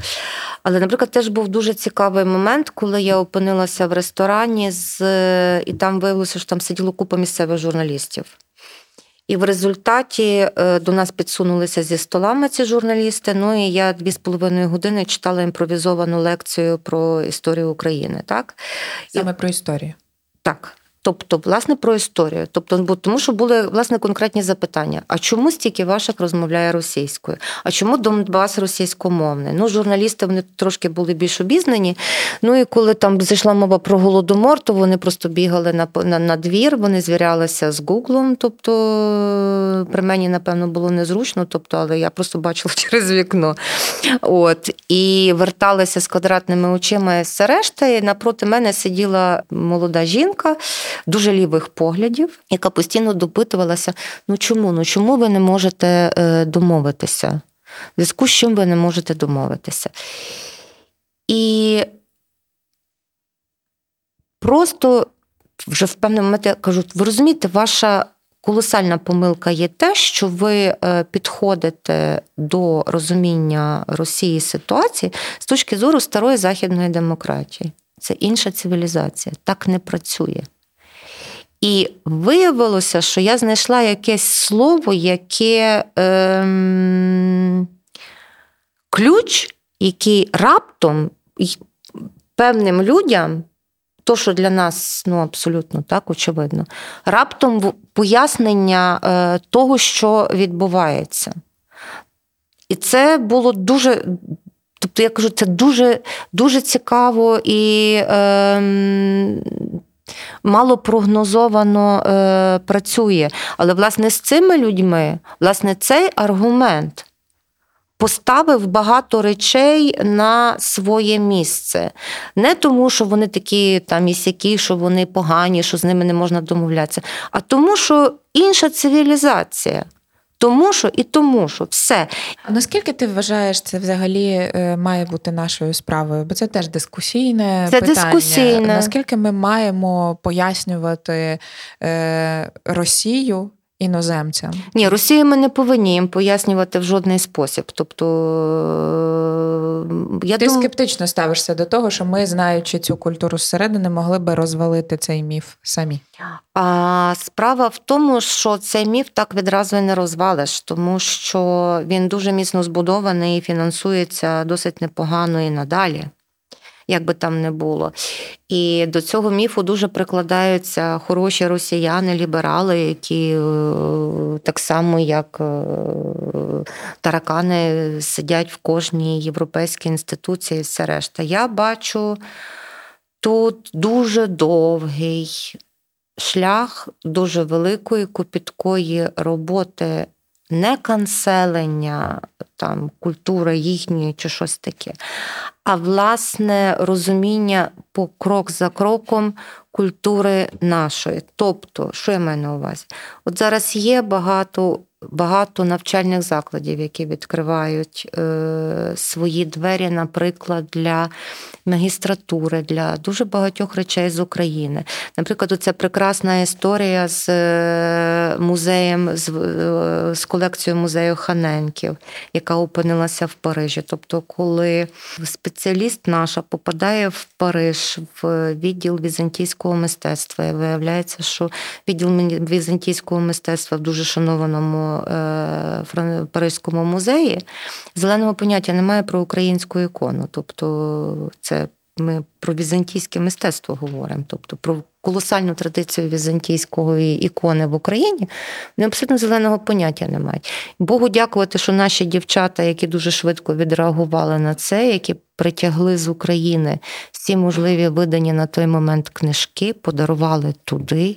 Але, наприклад, теж був дуже цікавий момент, коли я опинилася в ресторані, і там виявилося, що там сиділо купа місцевих журналістів. І в результаті до нас підсунулися зі столами ці журналісти, ну і я 2,5 години читала імпровізовану лекцію про історію України. Так? Саме про історію? Так. Тобто, власне, про історію. Тобто, тому що були, власне, конкретні запитання. А чому стільки ваших розмовляє російською? А чому Донбас російськомовний? Ну, журналісти, вони трошки були більш обізнані. Ну, і коли там зайшла мова про Голодомор, то вони просто бігали на двір, вони звірялися з Гуглом. Тобто, при мені, напевно, було незручно, тобто, але я просто бачила через вікно. От. І верталися з квадратними очима і все решта. І напроти мене сиділа молода жінка, дуже лівих поглядів, яка постійно допитувалася, ну чому ви не можете домовитися? В зв'язку з чим ви не можете домовитися? І просто вже в певний момент я кажу, ви розумієте, ваша колосальна помилка є те, що ви підходите до розуміння Росії ситуації з точки зору старої західної демократії. Це інша цивілізація, так не працює. І виявилося, що я знайшла якесь слово, яке ключ, який раптом певним людям, то, що для нас, ну, абсолютно так, очевидно, раптом пояснення того, що відбувається. І це було дуже... Тобто, я кажу, це дуже, дуже цікаво і... мало прогнозовано працює. Але, власне, з цими людьми, власне, цей аргумент поставив багато речей на своє місце. Не тому, що вони такі там ісякі, що вони погані, що з ними не можна домовлятися, а тому, що інша цивілізація. Тому що все. А наскільки ти вважаєш, це взагалі має бути нашою справою? Бо це теж дискусійне питання. Дискусійне. Наскільки ми маємо пояснювати Росію іноземцям? Ні, Росію ми не повинні їм пояснювати в жодний спосіб. Тобто, ти скептично ставишся до того, що ми, знаючи цю культуру зсередини, могли би розвалити цей міф самі? А справа в тому, що цей міф так відразу і не розвалиш, тому що він дуже міцно збудований і фінансується досить непогано і надалі, як би там не було. І до цього міфу дуже прикладаються хороші росіяни, ліберали, які так само, як таракани, сидять в кожній європейській інституції і все решта. Я бачу тут дуже довгий шлях дуже великої копіткої роботи, не канцелення там, культури їхньої чи щось таке, а власне розуміння по крок за кроком культури нашої. Тобто, що я маю на увазі? От зараз є багато навчальних закладів, які відкривають свої двері, наприклад, для магістратури, для дуже багатьох речей з України. Наприклад, оця прекрасна історія з музеєм, з колекцією музею Ханенків, яка опинилася в Парижі. Тобто, коли спеціаліст наша попадає в Париж, в відділ візантійського мистецтва, і виявляється, що відділ візантійського мистецтва в дуже шанованому Паризькому музеї, зеленого поняття немає про українську ікону. Тобто, це ми про візантійське мистецтво говоримо, тобто про колосальну традицію візантійської ікони в Україні, вони абсолютно зеленого поняття не мають. Богу дякувати, що наші дівчата, які дуже швидко відреагували на це, які притягли з України всі можливі видані на той момент книжки, подарували туди,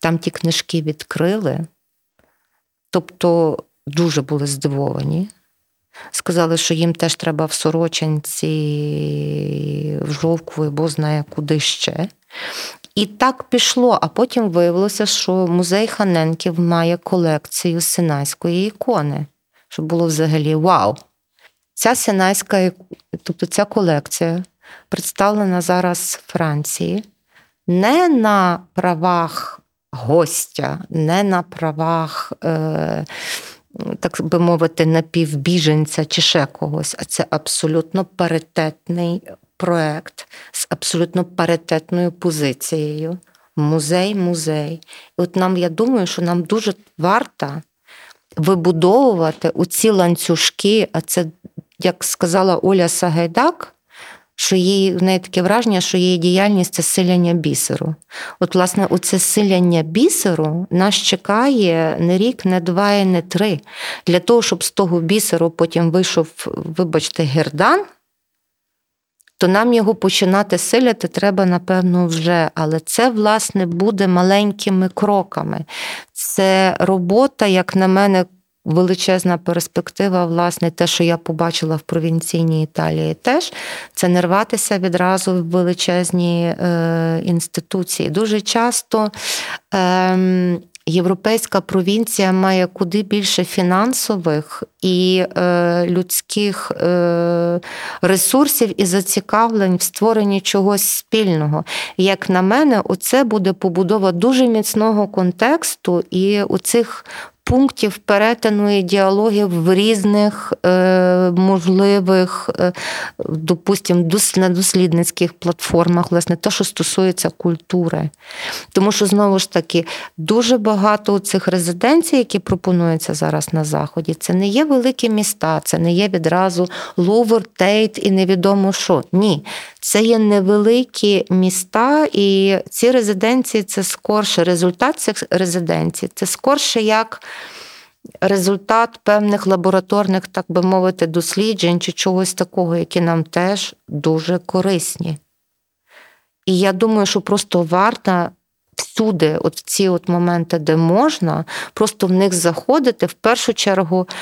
там ті книжки відкрили, тобто дуже були здивовані. Сказали, що їм теж треба в Сорочинці, в Жувково, бо знає куди ще. І так пішло, а потім виявилося, що музей Ханенків має колекцію синайської ікони, що було взагалі вау. Ця синайська, тобто ця колекція представлена зараз в Франції не на правах гостя, не на правах так би мовити, напівбіженця чи ще когось, а це абсолютно паритетний проєкт з абсолютно паритетною позицією. Музей. І от нам, я думаю, що нам дуже варто вибудовувати оці ланцюжки, а це, як сказала Оля Сагайдак, що в неї таке враження, що її діяльність – це силяння бісеру. От, власне, оце силяння бісеру нас чекає не рік, не два і не три. Для того, щоб з того бісеру потім вийшов, вибачте, гердан, то нам його починати силяти треба, напевно, вже. Але це, власне, буде маленькими кроками. Це робота, як на мене, величезна перспектива, власне, те, що я побачила в провінційній Італії теж, це не рватися відразу в величезні інституції. Дуже часто європейська провінція має куди більше фінансових і людських ресурсів і зацікавлень в створенні чогось спільного. Як на мене, оце буде побудова дуже міцного контексту і оцих пунктів перетину і діалогів в різних можливих, допустимо, на дослідницьких платформах, власне, те, що стосується культури. Тому що, знову ж таки, дуже багато цих резиденцій, які пропонуються зараз на Заході, це не є великі міста, це не є відразу Лувр, Тейт і невідомо що. Ні. Це є невеликі міста, і ці резиденції – це скорше результат цих резиденцій, це скорше як результат певних лабораторних, так би мовити, досліджень чи чогось такого, які нам теж дуже корисні. І я думаю, що просто варто всюди, от в ці от моменти, де можна, просто в них заходити, в першу чергу –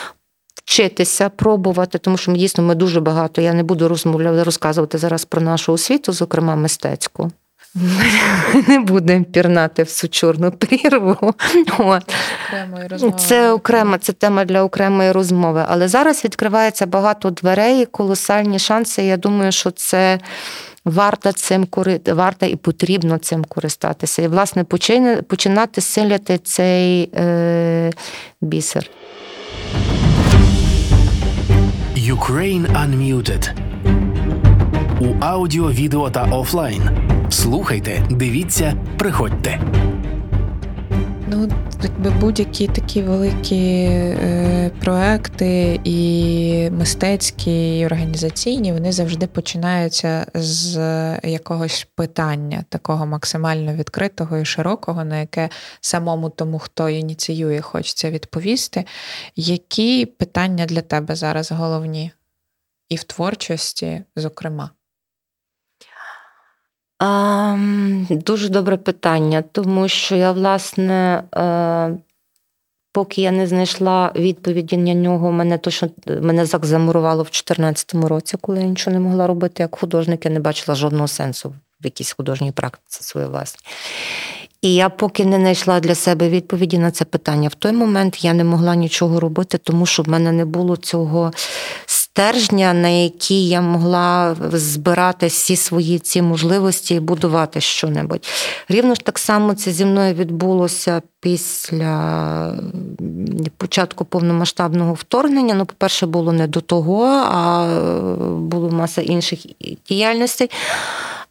вчитися, пробувати, тому що дійсно ми дуже багато, я не буду розказувати зараз про нашу освіту, зокрема мистецьку. Ми не будемо пірнати в цю чорну прірву. Це окрема, це тема для окремої розмови. Але зараз відкривається багато дверей, колосальні шанси. Я думаю, що це варто цим варто і потрібно цим користатися. І, власне, починати силяти цей бісер. Ukraine Unmuted. У аудіо, відео та офлайн. Слухайте, дивіться, приходьте. Ну, якби будь-які такі великі проекти і мистецькі, і організаційні, вони завжди починаються з якогось питання, такого максимально відкритого і широкого, на яке самому тому, хто ініціює, хочеться відповісти. Які питання для тебе зараз головні? І в творчості, зокрема? Дуже добре питання, тому що я, власне, поки я не знайшла відповіді на нього, мене замурувало в 2014 році, коли я нічого не могла робити як художник, я не бачила жодного сенсу в якійсь художній практиці своїй власній. І я поки не знайшла для себе відповіді на це питання. В той момент я не могла нічого робити, тому що в мене не було цього стержня, на який я могла збирати всі свої ці можливості і будувати що-небудь. Рівно ж так само це зі мною відбулося після початку повномасштабного вторгнення. Ну, по-перше, було не до того, а було маса інших діяльностей.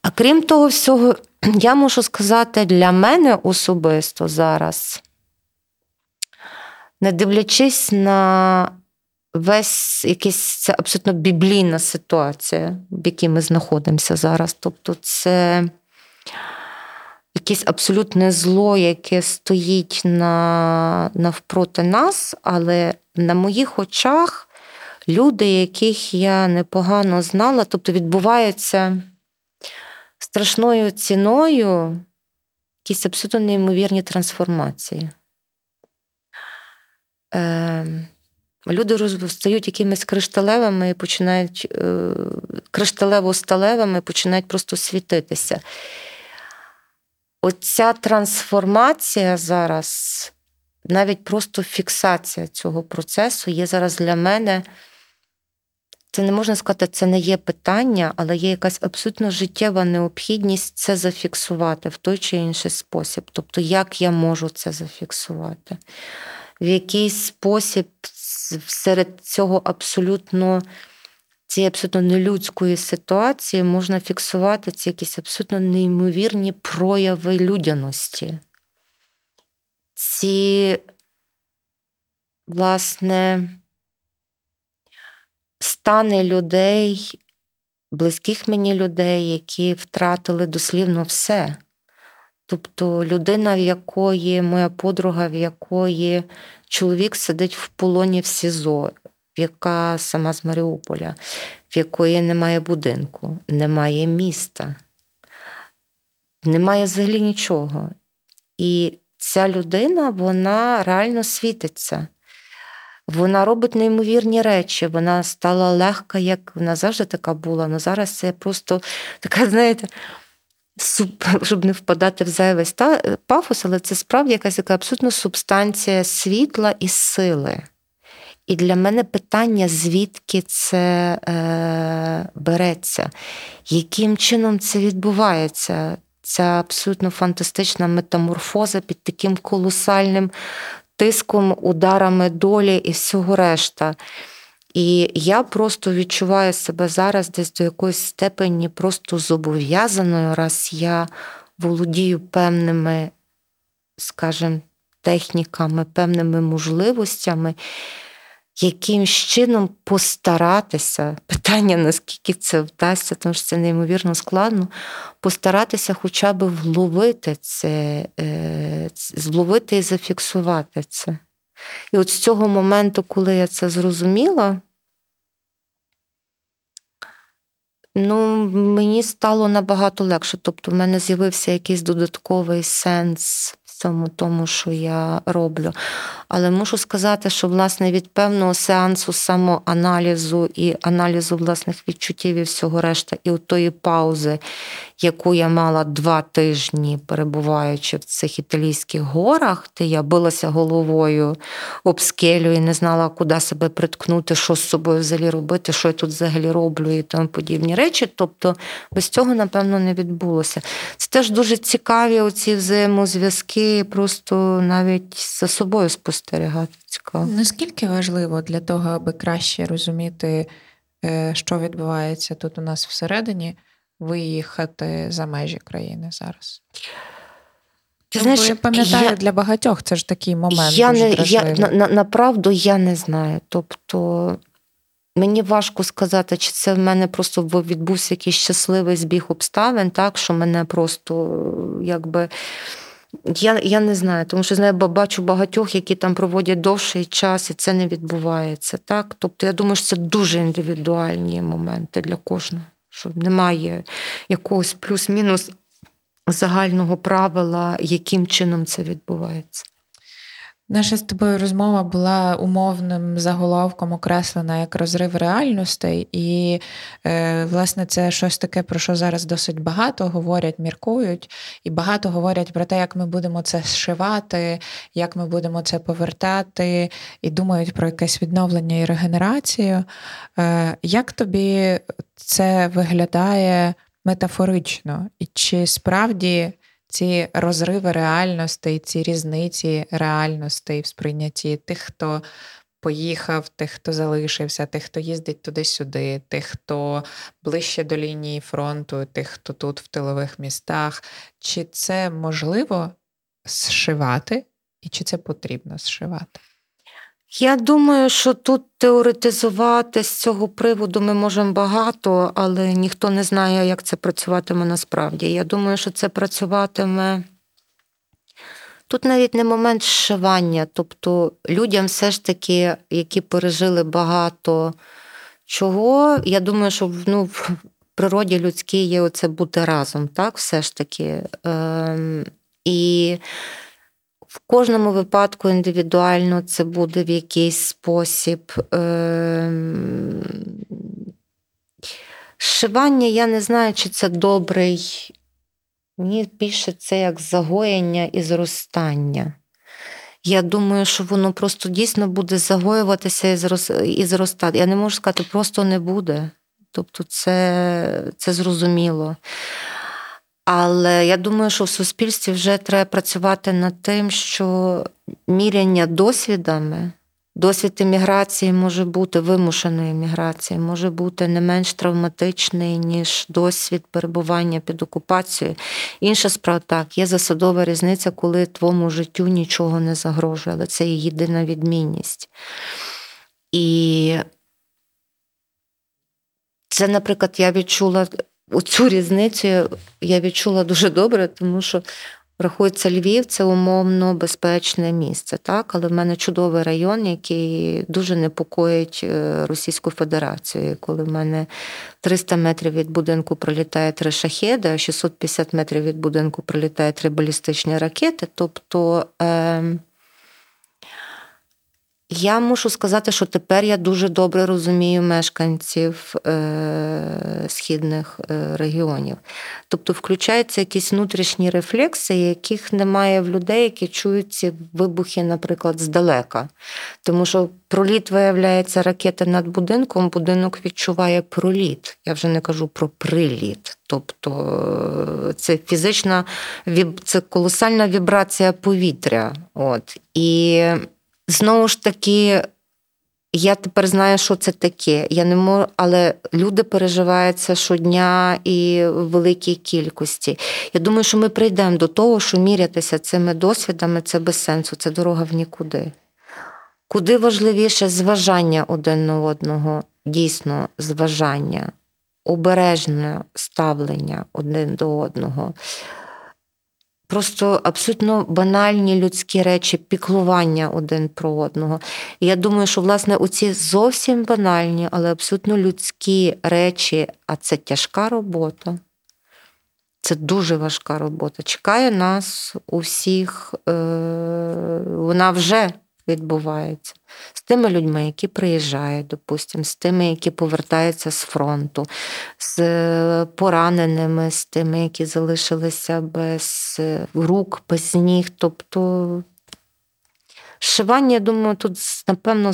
А крім того всього, я можу сказати, для мене особисто зараз, не дивлячись на весь якийсь, це абсолютно біблійна ситуація, в якій ми знаходимося зараз. Тобто це якесь абсолютне зло, яке стоїть навпроти нас, але на моїх очах люди, яких я непогано знала, тобто відбуваються страшною ціною якісь абсолютно неймовірні трансформації. Люди стають якимись кришталевими і починають кришталево-сталевими, починають просто світитися. Оця трансформація зараз, навіть просто фіксація цього процесу є зараз для мене, це не можна сказати, це не є питання, але є якась абсолютно життєва необхідність це зафіксувати в той чи інший спосіб. Тобто, як я можу це зафіксувати? В який спосіб серед цього абсолютно, цієї абсолютно нелюдської ситуації можна фіксувати ці якісь абсолютно неймовірні прояви людяності. Ці, власне, стани людей, близьких мені людей, які втратили дослівно все. Тобто людина, в якої моя подруга, в якої чоловік сидить в полоні в СІЗО, яка сама з Маріуполя, в якої немає будинку, немає міста, немає взагалі нічого. І ця людина, вона реально світиться. Вона робить неймовірні речі, вона стала легка, як вона завжди така була, але зараз це просто така, знаєте, щоб не впадати в зайвий пафос, але це справді якась така абсолютно субстанція світла і сили. І для мене питання, звідки це береться, яким чином це відбувається, ця абсолютно фантастична метаморфоза під таким колосальним тиском, ударами долі і всього решта. І я просто відчуваю себе зараз десь до якоїсь степені просто зобов'язаною, раз я володію певними, скажімо, техніками, певними можливостями, якимсь чином постаратися, питання, наскільки це вдасться, тому що це неймовірно складно, постаратися хоча б вловити це, зловити і зафіксувати це. І от з цього моменту, коли я це зрозуміла, мені стало набагато легше. Тобто в мене з'явився якийсь додатковий сенс в тому, що я роблю. Але мушу сказати, що, власне, від певного сеансу самоаналізу і аналізу власних відчуттів і всього решта, і от тої паузи, яку я мала 2 тижні, перебуваючи в цих італійських горах, де я билася головою об скелю і не знала, куди себе приткнути, що з собою взагалі робити, що я тут взагалі роблю і тому подібні речі. Тобто без цього, напевно, не відбулося. Це теж дуже цікаві оці взаємозв'язки, просто навіть за собою спостерігати цікаво. Наскільки важливо для того, аби краще розуміти, що відбувається тут у нас всередині, виїхати за межі країни зараз? Знаєш, я пам'ятаю, для багатьох це ж такий момент. Направду я не знаю. Тобто мені важко сказати, чи це в мене просто відбувся якийсь щасливий збіг обставин, так, що мене просто якби... Я не знаю, тому що бачу багатьох, які там проводять довший час, і це не відбувається. Так? Тобто я думаю, що це дуже індивідуальні моменти для кожного. Що немає якогось плюс-мінус загального правила, яким чином це відбувається. Наша з тобою розмова була умовним заголовком окреслена як розрив реальностей. І, власне, це щось таке, про що зараз досить багато говорять, міркують. І багато говорять про те, як ми будемо це зшивати, як ми будемо це повертати. І думають про якесь відновлення і регенерацію. Як тобі це виглядає метафорично? І чи справді... ці розриви реальностей, ці різниці реальностей в сприйнятті тих, хто поїхав, тих, хто залишився, тих, хто їздить туди-сюди, тих, хто ближче до лінії фронту, тих, хто тут в тилових містах. Чи це можливо зшивати і чи це потрібно зшивати? Я думаю, що тут теоретизувати з цього приводу ми можемо багато, але ніхто не знає, як це працюватиме насправді. Я думаю, що це працюватиме... Тут навіть не момент зшивання, тобто людям все ж таки, які пережили багато чого, я думаю, що в природі людській є оце бути разом, так, все ж таки. І в кожному випадку індивідуально це буде в якийсь спосіб. Зшивання, я не знаю, чи це добрий... Мені більше це як загоєння і зростання. Я думаю, що воно просто дійсно буде загоюватися і зростати. Я не можу сказати, просто не буде. Тобто це зрозуміло. Але я думаю, що в суспільстві вже треба працювати над тим, що міряння досвідами, досвід еміграції може бути, вимушеної еміграції, може бути не менш травматичний, ніж досвід перебування під окупацією. Інша справа, так, є засадова різниця, коли твоєму життю нічого не загрожує, але це є єдина відмінність. І це, наприклад, я відчула, оцю різницю я відчула дуже добре, тому що рахується, Львів – це умовно безпечне місце, так? Але в мене чудовий район, який дуже непокоїть Російську Федерацію. Коли в мене 300 метрів від будинку прилітає 3 шахеди, а 650 метрів від будинку прилітає 3 балістичні ракети, тобто я мушу сказати, що тепер я дуже добре розумію мешканців східних регіонів. Тобто включаються якісь внутрішні рефлекси, яких немає в людей, які чують ці вибухи, наприклад, здалека. Тому що проліт, виявляється, ракети над будинком, будинок відчуває проліт. Я вже не кажу про приліт. Тобто це фізична, це колосальна вібрація повітря. От. І... Знову ж таки, я тепер знаю, що це таке. Я не можу, але люди переживаються щодня і в великій кількості. Я думаю, що ми прийдемо до того, що мірятися цими досвідами – це без сенсу, це дорога в нікуди. Куди важливіше зважання один на одного, дійсно зважання, обережне ставлення один до одного. Просто абсолютно банальні людські речі, піклування один про одного. І я думаю, що, власне, оці зовсім банальні, але абсолютно людські речі, а це тяжка робота, це дуже важка робота, чекає нас у всіх, вона вже відбувається. З тими людьми, які приїжджають, допустимо, з тими, які повертаються з фронту, з пораненими, з тими, які залишилися без рук, без ніг. Тобто зшивання, я думаю, тут, напевно,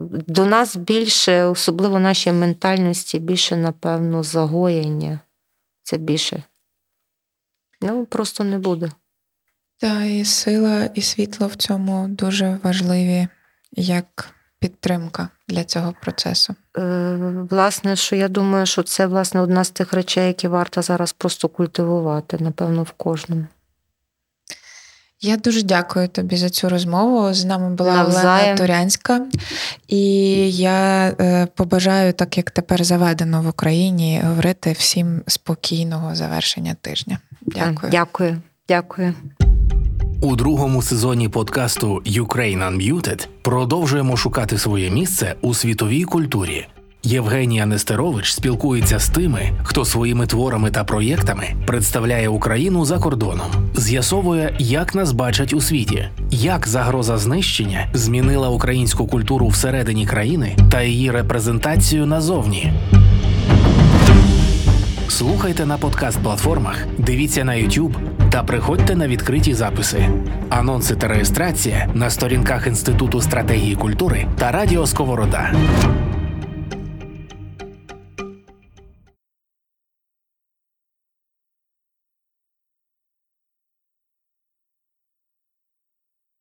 до нас більше, особливо нашій ментальності, більше, напевно, загоєння. Це більше. Просто не буде. Та, і сила, і світло в цьому дуже важливі як підтримка для цього процесу. Власне, що я думаю, що це, власне, одна з тих речей, які варто зараз просто культивувати, напевно, в кожному. Я дуже дякую тобі за цю розмову. З нами була Олена Турянська. І я побажаю, так як тепер заведено в Україні, говорити всім спокійного завершення тижня. Дякую. Дякую. Дякую. У другому сезоні подкасту «Ukraine Unmuted» продовжуємо шукати своє місце у світовій культурі. Євгенія Нестерович спілкується з тими, хто своїми творами та проєктами представляє Україну за кордоном, з'ясовує, як нас бачать у світі, як загроза знищення змінила українську культуру всередині країни та її репрезентацію назовні. Слухайте на подкаст-платформах, дивіться на YouTube та приходьте на відкриті записи. Анонси та реєстрація на сторінках Інституту стратегії культури та Радіо Сковорода.